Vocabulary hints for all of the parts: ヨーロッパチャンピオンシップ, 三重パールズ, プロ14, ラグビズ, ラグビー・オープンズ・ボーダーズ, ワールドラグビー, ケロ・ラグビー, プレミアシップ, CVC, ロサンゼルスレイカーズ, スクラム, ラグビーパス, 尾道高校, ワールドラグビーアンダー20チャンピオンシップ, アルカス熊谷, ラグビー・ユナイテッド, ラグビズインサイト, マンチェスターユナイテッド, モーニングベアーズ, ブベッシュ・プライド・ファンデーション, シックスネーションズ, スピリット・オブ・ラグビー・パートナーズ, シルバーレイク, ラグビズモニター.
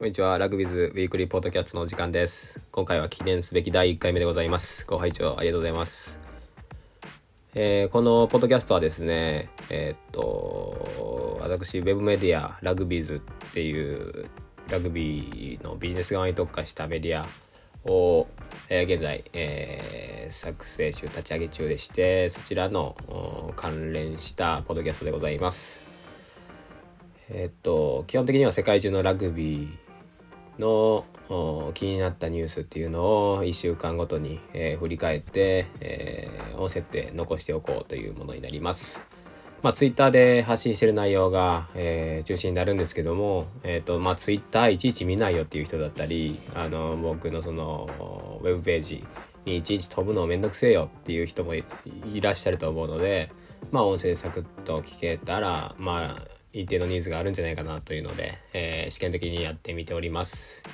こんにちは、ラグビズウィークリーポッドキャストのお時間です。今回は記念すべき第1回目でございます。ご拝聴ありがとうございます。このポッドキャストはですね、私ウェブメディアラグビズっていうラグビーのビジネス側に特化したメディアを、現在、作成中、立ち上げ中でして、そちらの関連したポッドキャストでございます。基本的には世界中のラグビーの気になったニュースっていうのを1週間ごとに、振り返って、音声で残しておこうというものになります。ツイッターで発信してる内容が、中心になるんですけども、ツイッターいちいち見ないよっていう人だったり、僕のそのウェブページにいちいち飛ぶのめんどくせえよっていう人も いらっしゃると思うので、音声でサクッと聞けたら一定のニーズがあるんじゃないかなというので、試験的にやってみております。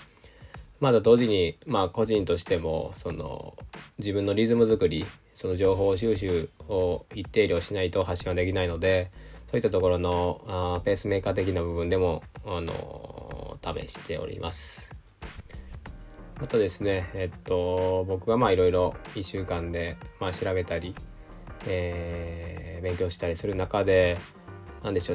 まだ同時に、個人としてもその自分のリズム作り、その情報収集を一定量しないと発信はできないので、そういったところのペースメーカー的な部分でも試しております。またですね、僕がいろいろ1週間で、調べたり、勉強したりする中で、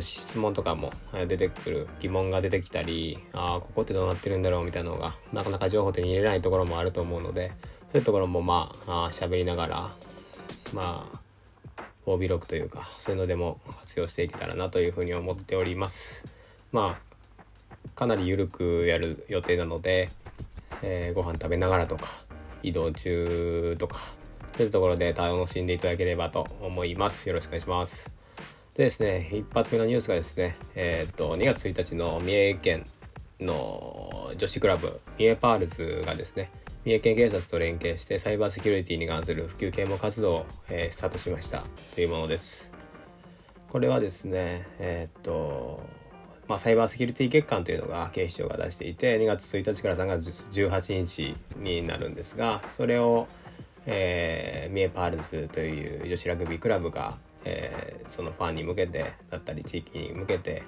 質問とかも出てくる、疑問が出てきたり、ここってどうなってるんだろうみたいなのがなかなか情報手に入れないところもあると思うので、そういうところも喋りながらOB録というか、そういうのでも活用していけたらなというふうに思っております。かなり緩くやる予定なので、ご飯食べながらとか移動中とか、そういうところで楽しんでいただければと思います。よろしくお願いします。でですね、一発目のニュースがですね、2月1日の三重県の女子クラブ三重パールズがですね、三重県警察と連携してサイバーセキュリティに関する普及啓蒙活動を、スタートしましたというものです。これはですね、サイバーセキュリティ月間というのが警視庁が出していて、2月1日から3月18日になるんですが、それを、三重パールズという女子ラグビークラブがそのファンに向けてだったり地域に向けて、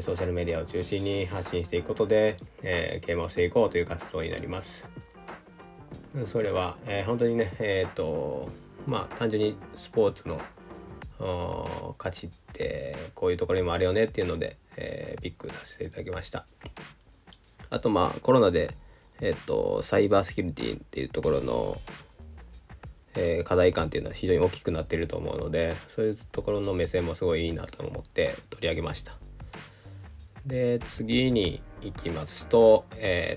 ソーシャルメディアを中心に発信していくことで、啓蒙していこうという活動になります。それは、本当にね、単純にスポーツの価値ってこういうところにもあるよねっていうので、ピックさせていただきました。あとコロナで、サイバーセキュリティっていうところの課題感っていうのは非常に大きくなっていると思うので、そういうところの目線もすごいいいなと思って取り上げました。で、次に行きますと、イン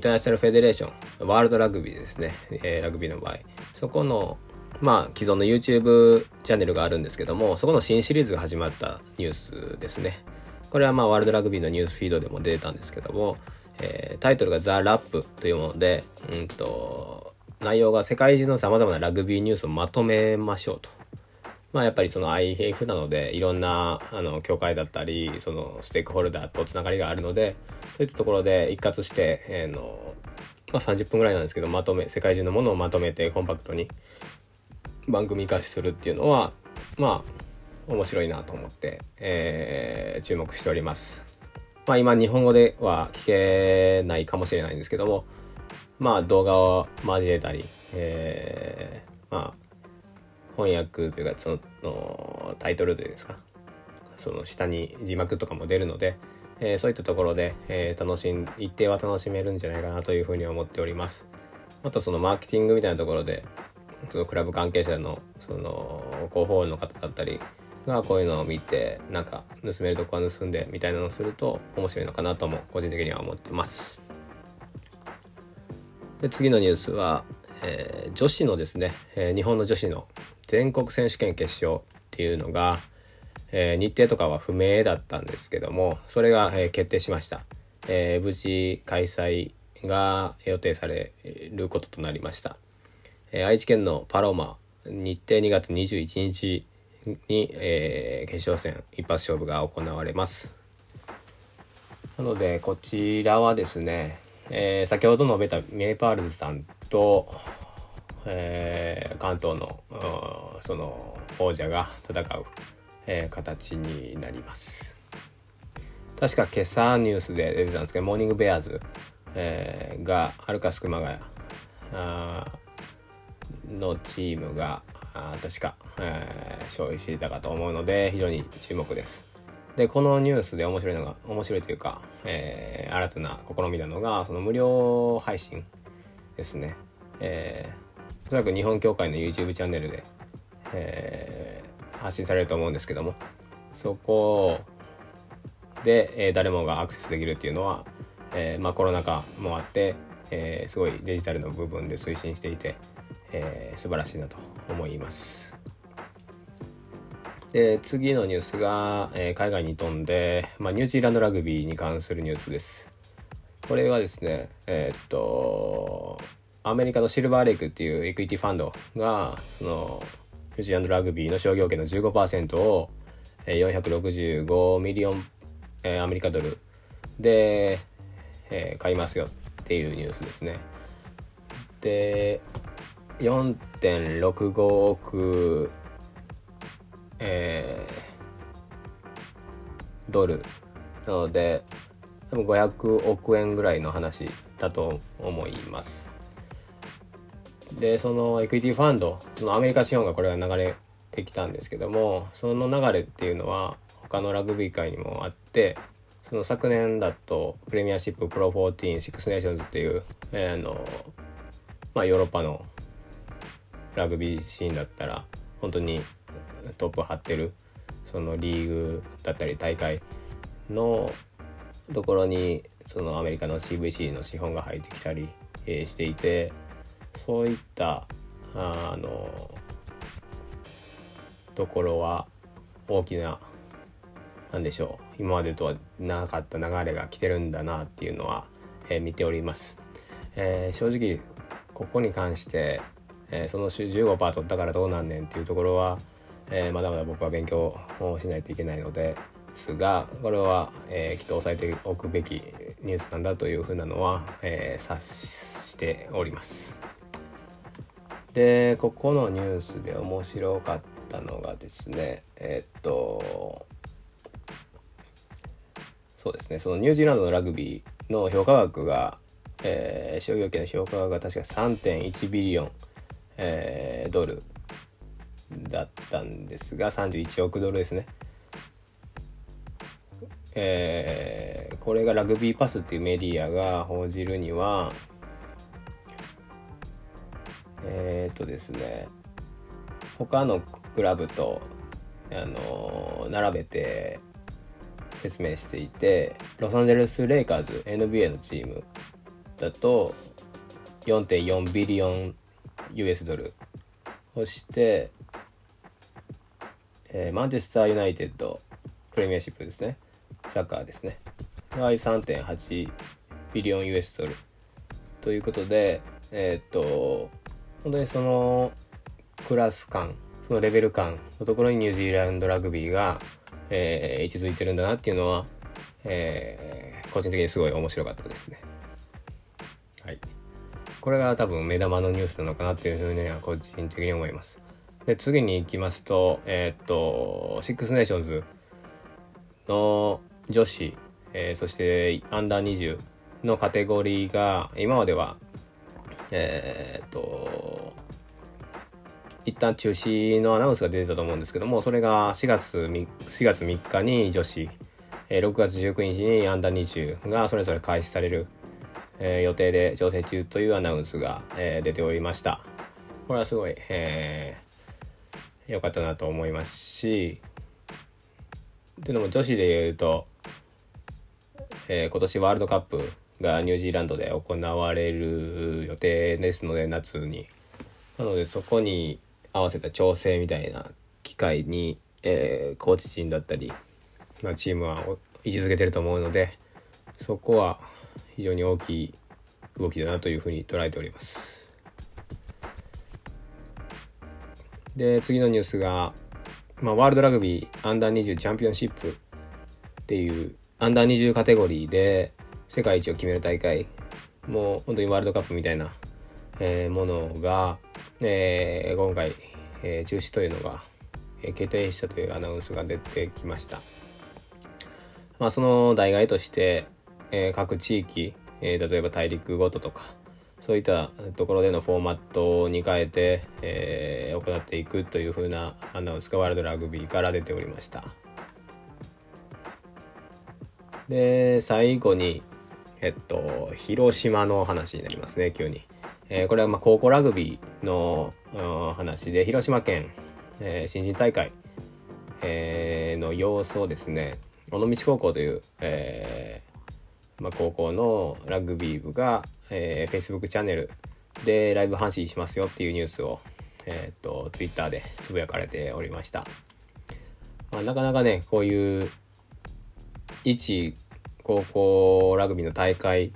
ターナショナルフェデレーションワールドラグビーですね、ラグビーの場合、そこの既存の YouTube チャンネルがあるんですけども、そこの新シリーズが始まったニュースですね。これはワールドラグビーのニュースフィードでも出てたんですけども、タイトルが The Wrap というもので、内容が世界中の様々なラグビーニュースをまとめましょうと。やっぱりその IAF なので、いろんな協会だったり、そのステークホルダーとつながりがあるので、そういったところで一括して、30分ぐらいなんですけど、世界中のものをまとめてコンパクトに番組化するっていうのは面白いなと思って、注目しております。今日本語では聞けないかもしれないんですけども、動画を交えたり、翻訳というか、そのタイトルというんですか、その下に字幕とかも出るので、そういったところで、一定は楽しめるんじゃないかなというふうに思っております。またそのマーケティングみたいなところで、そのクラブ関係者のその広報の方だったりがこういうのを見て、盗めるとこは盗んでみたいなのをすると面白いのかなとも個人的には思ってます。で、次のニュースは、女子のですね、日本の女子の全国選手権決勝っていうのが、日程とかは不明だったんですけども、それが、決定しました。無事開催が予定されることとなりました。愛知県のパロマ、日程2月21日に、決勝戦一発勝負が行われます。なのでこちらはですね、先ほど述べた三重パールズさんと、関東のその王者が戦う、形になります。確か今朝ニュースで出てたんですけど、モーニングベアーズ、がアルカス熊谷のチームが確か、勝利していたかと思うので非常に注目です。でこのニュースで面白いというか、新たな試みなのがその無料配信ですね。おそらく日本協会の YouTube チャンネルで、発信されると思うんですけども、そこで、誰もがアクセスできるっていうのは、コロナ禍もあって、すごいデジタルの部分で推進していて、素晴らしいなと思います。で次のニュースが、海外に飛んで、ニュージーランドラグビーに関するニュースです。これはですね、アメリカのシルバーレイクっていうエクイティファンドがそのニュージーランドラグビーの商業権の 15% を465ミリオンアメリカドルで買いますよっていうニュースですね。で 4.65 億ドルなので多分500億円ぐらいの話だと思います。でそのエクイティファンド、そのアメリカ資本がこれが流れてきたんですけども、その流れっていうのは他のラグビー界にもあって、その昨年だとプレミアシップ、プロ14、シックスネーションズっていう、ヨーロッパのラグビーシーンだったら本当にトップ張ってるそのリーグだったり大会のところにそのアメリカの CVC の資本が入ってきたりしていて、そういったところは大きな今までとはなかった流れが来てるんだなっていうのは、見ております。正直ここに関して、その 15% 取ったからどうなんねんっていうところは、まだまだ僕は勉強をしないといけないのですが、これは、きっと押さえておくべきニュースなんだというふうなのは、察しております。でここのニュースで面白かったのがですね、そうですね、そのニュージーランドのラグビーの評価額が、商業権の評価額が確か 3.1 ビリオン、ドルだったんですが、31億ドルですね。これがラグビーパスっていうメディアが報じるにはですね、他のクラブと並べて説明していて、ロサンゼルスレイカーズ NBA のチームだと 4.4 ビリオン US ドル、そして、マンチェスターユナイテッドプレミアシップですね、サッカーですね、はい 3.8 ビリオン US ドルということで、本当にそのクラス感、そのレベル感のところにニュージーランドラグビーが位置づいてるんだなっていうのは、個人的にすごい面白かったですね。はい、これが多分目玉のニュースなのかなっていうふうには個人的に思います。で次に行きますと、シックスネーションズの女子、そしてアンダー20のカテゴリーが今までは一旦中止のアナウンスが出てたと思うんですけども、それが4月3日に女子、6月19日にアンダー20がそれぞれ開始される予定で調整中というアナウンスが出ておりました。これはすごい良かったなと思いますし、というのも女子でいうと今年ワールドカップがニュージーランドで行われる予定ですので、夏に、なのでそこに合わせた調整みたいな機会に、コーチ陣だったり、チームは位置づけてると思うので、そこは非常に大きい動きだなというふうに捉えております。で次のニュースが、ワールドラグビーアンダー20チャンピオンシップっていうアンダー20カテゴリーで世界一を決める大会、もう本当にワールドカップみたいな、ものが今回、中止というのが決定したというアナウンスが出てきました。まあ、その代替えとして、各地域、例えば大陸ごととかそういったところでのフォーマットに変えて、行っていくというふうなアナウンスがワールドラグビーから出ておりました。で最後に、広島の話になりますね急に。これはまあ高校ラグビーの話で、広島県、新人大会、の様子をですね、尾道高校という、高校のラグビー部が、Facebook チャンネルでライブ配信しますよっていうニュースを、Twitter でつぶやかれておりました。まあ、なかなかねこういう一高校ラグビーの大会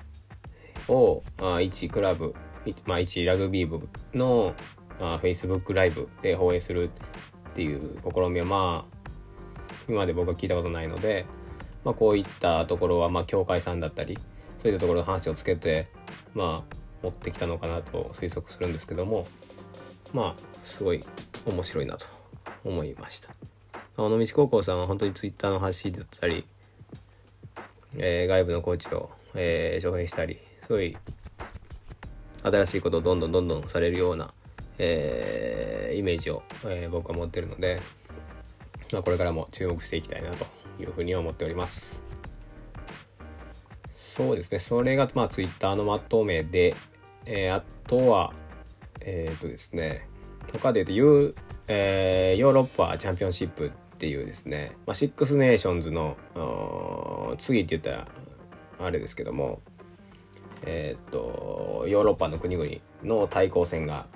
を一クラブ、一ラグビー部のFacebook ライブで放映するっていう試みはまあ今まで僕は聞いたことないので、まあ、こういったところはまあ協会さんだったりそういったところの話をつけてまあ持ってきたのかなと推測するんですけども、まあすごい面白いなと思いました。尾道高校さんは本当にツイッターの発信だったり外部のコーチを招聘したり、そういう新しいことをどんどんされるような、イメージを、僕は持っているので、まあ、これからも注目していきたいなというふうに思っております。そうですね、それがまあツイッターのまとめで、あとはですね、他で言うと、ヨーロッパチャンピオンシップっていうですね、まあ、シックスネーションズの次って言ったらあれですけども、ヨーロッパの国々の対抗戦が、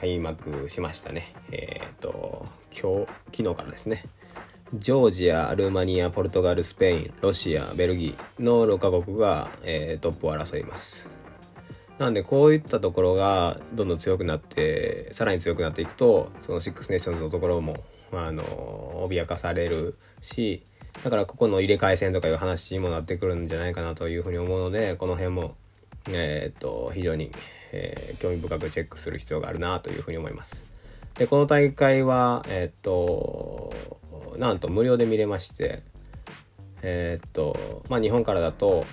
開幕しましたね。昨日からですね、ジョージア、ルーマニア、ポルトガル、スペイン、ロシア、ベルギーの6カ国が、トップを争います。なんでこういったところがどんどん強くなってさらに強くなっていくと、そのシックスネーションズのところも脅かされるし、だからここの入れ替え戦とかいう話にもなってくるんじゃないかなというふうに思うので、この辺も、非常に、興味深くチェックする必要があるなというふうに思います。でこの大会は、なんと無料で見れまして、日本からだと、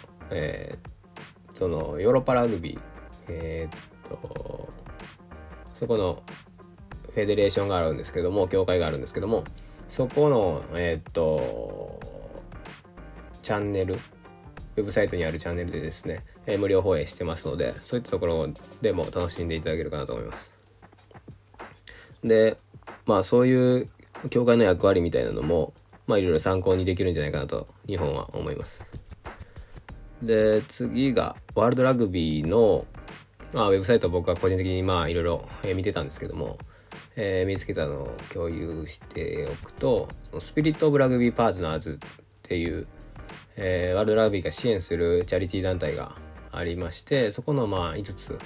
そのヨーロッパラグビー、そこのフェデレーションがあるんですけども、協会があるんですけども、そこの、チャンネル、ウェブサイトにあるチャンネルでですね、無料放映してますので、そういったところでも楽しんでいただけるかなと思います。で、まあそういう協会の役割みたいなのも、まあいろいろ参考にできるんじゃないかなと日本は思います。で次がワールドラグビーの、ウェブサイトを僕は個人的にまあいろいろ見てたんですけども、見つけたのを共有しておくと、そのスピリット・オブ・ラグビー・パートナーズっていう、ワールドラグビーが支援するチャリティー団体がありまして、そこのまあ5つ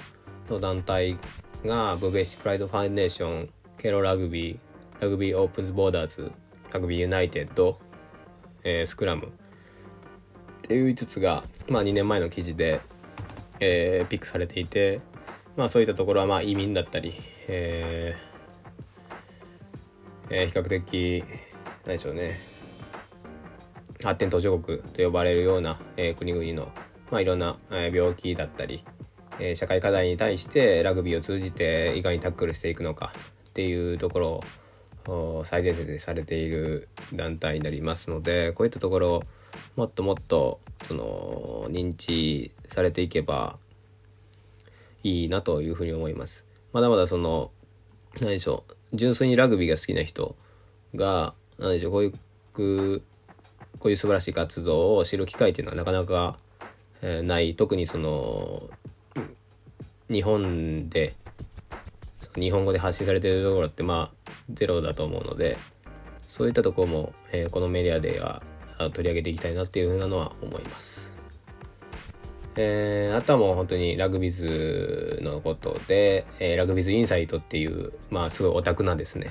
の団体がブベッシュ・プライド・ファンデーション、ケロ・ラグビー、ラグビー・オープンズ・ボーダーズ、ラグビー・ユナイテッド、スクラムっていう5つが、まあ、2年前の記事で、ピックされていて、まあ、そういったところはまあ移民だったり、比較的何でしょうね、発展途上国と呼ばれるような、国々の、まあ、いろんな、病気だったり、社会課題に対してラグビーを通じていかにタックルしていくのかっていうところを最前線でされている団体になりますので、こういったところをもっともっとその認知されていけばいいなというふうに思います。まだまだその何でしょう、純粋にラグビーが好きな人が何でしょう、こういう素晴らしい活動を知る機会っていうのはなかなかない。特にその日本で日本語で発信されているところってまあゼロだと思うので、そういったところもこのメディアでは取り上げていきたいなっていうふうなのは思います。あとはもう本当にラグビズのことで、ラグビズインサイトっていうまあすごいオタクなですね、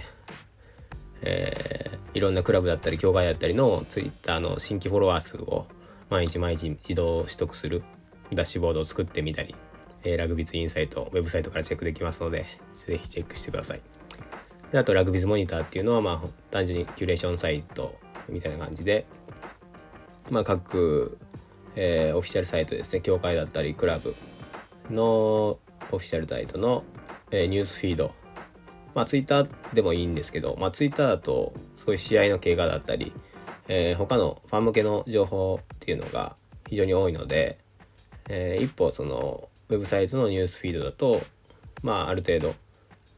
いろんなクラブだったり協会だったりのツイッターの新規フォロワー数を毎日自動取得するダッシュボードを作ってみたり、ラグビズインサイトウェブサイトからチェックできますので、ぜひチェックしてください。であとラグビズモニターっていうのはまあ単純にキュレーションサイトみたいな感じで、まあ、各、オフィシャルサイトですね、協会だったりクラブのオフィシャルサイトの、ニュースフィード、まあ、ツイッターでもいいんですけど、まあ、ツイッターだとそういう試合の経過だったり、他のファン向けの情報っていうのが非常に多いので、一方そのウェブサイトのニュースフィードだと、まあ、ある程度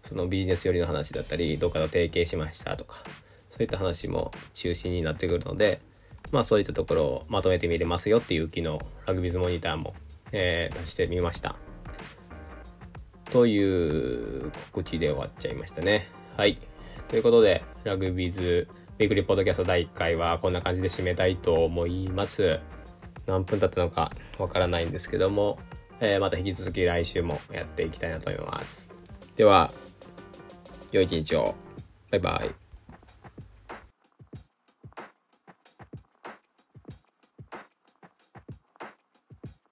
そのビジネス寄りの話だったり、どっかと提携しましたとか、そういった話も中心になってくるので、まあ、そういったところをまとめて見れますよっていう機能、ラグビズモニターも、出してみましたという告知で終わっちゃいましたね。はい、ということでラグビズウィークリーポッドキャスト第1回はこんな感じで締めたいと思います。何分経ったのかわからないんですけども、また引き続き来週もやっていきたいなと思います。では良い一日を。バイバイ。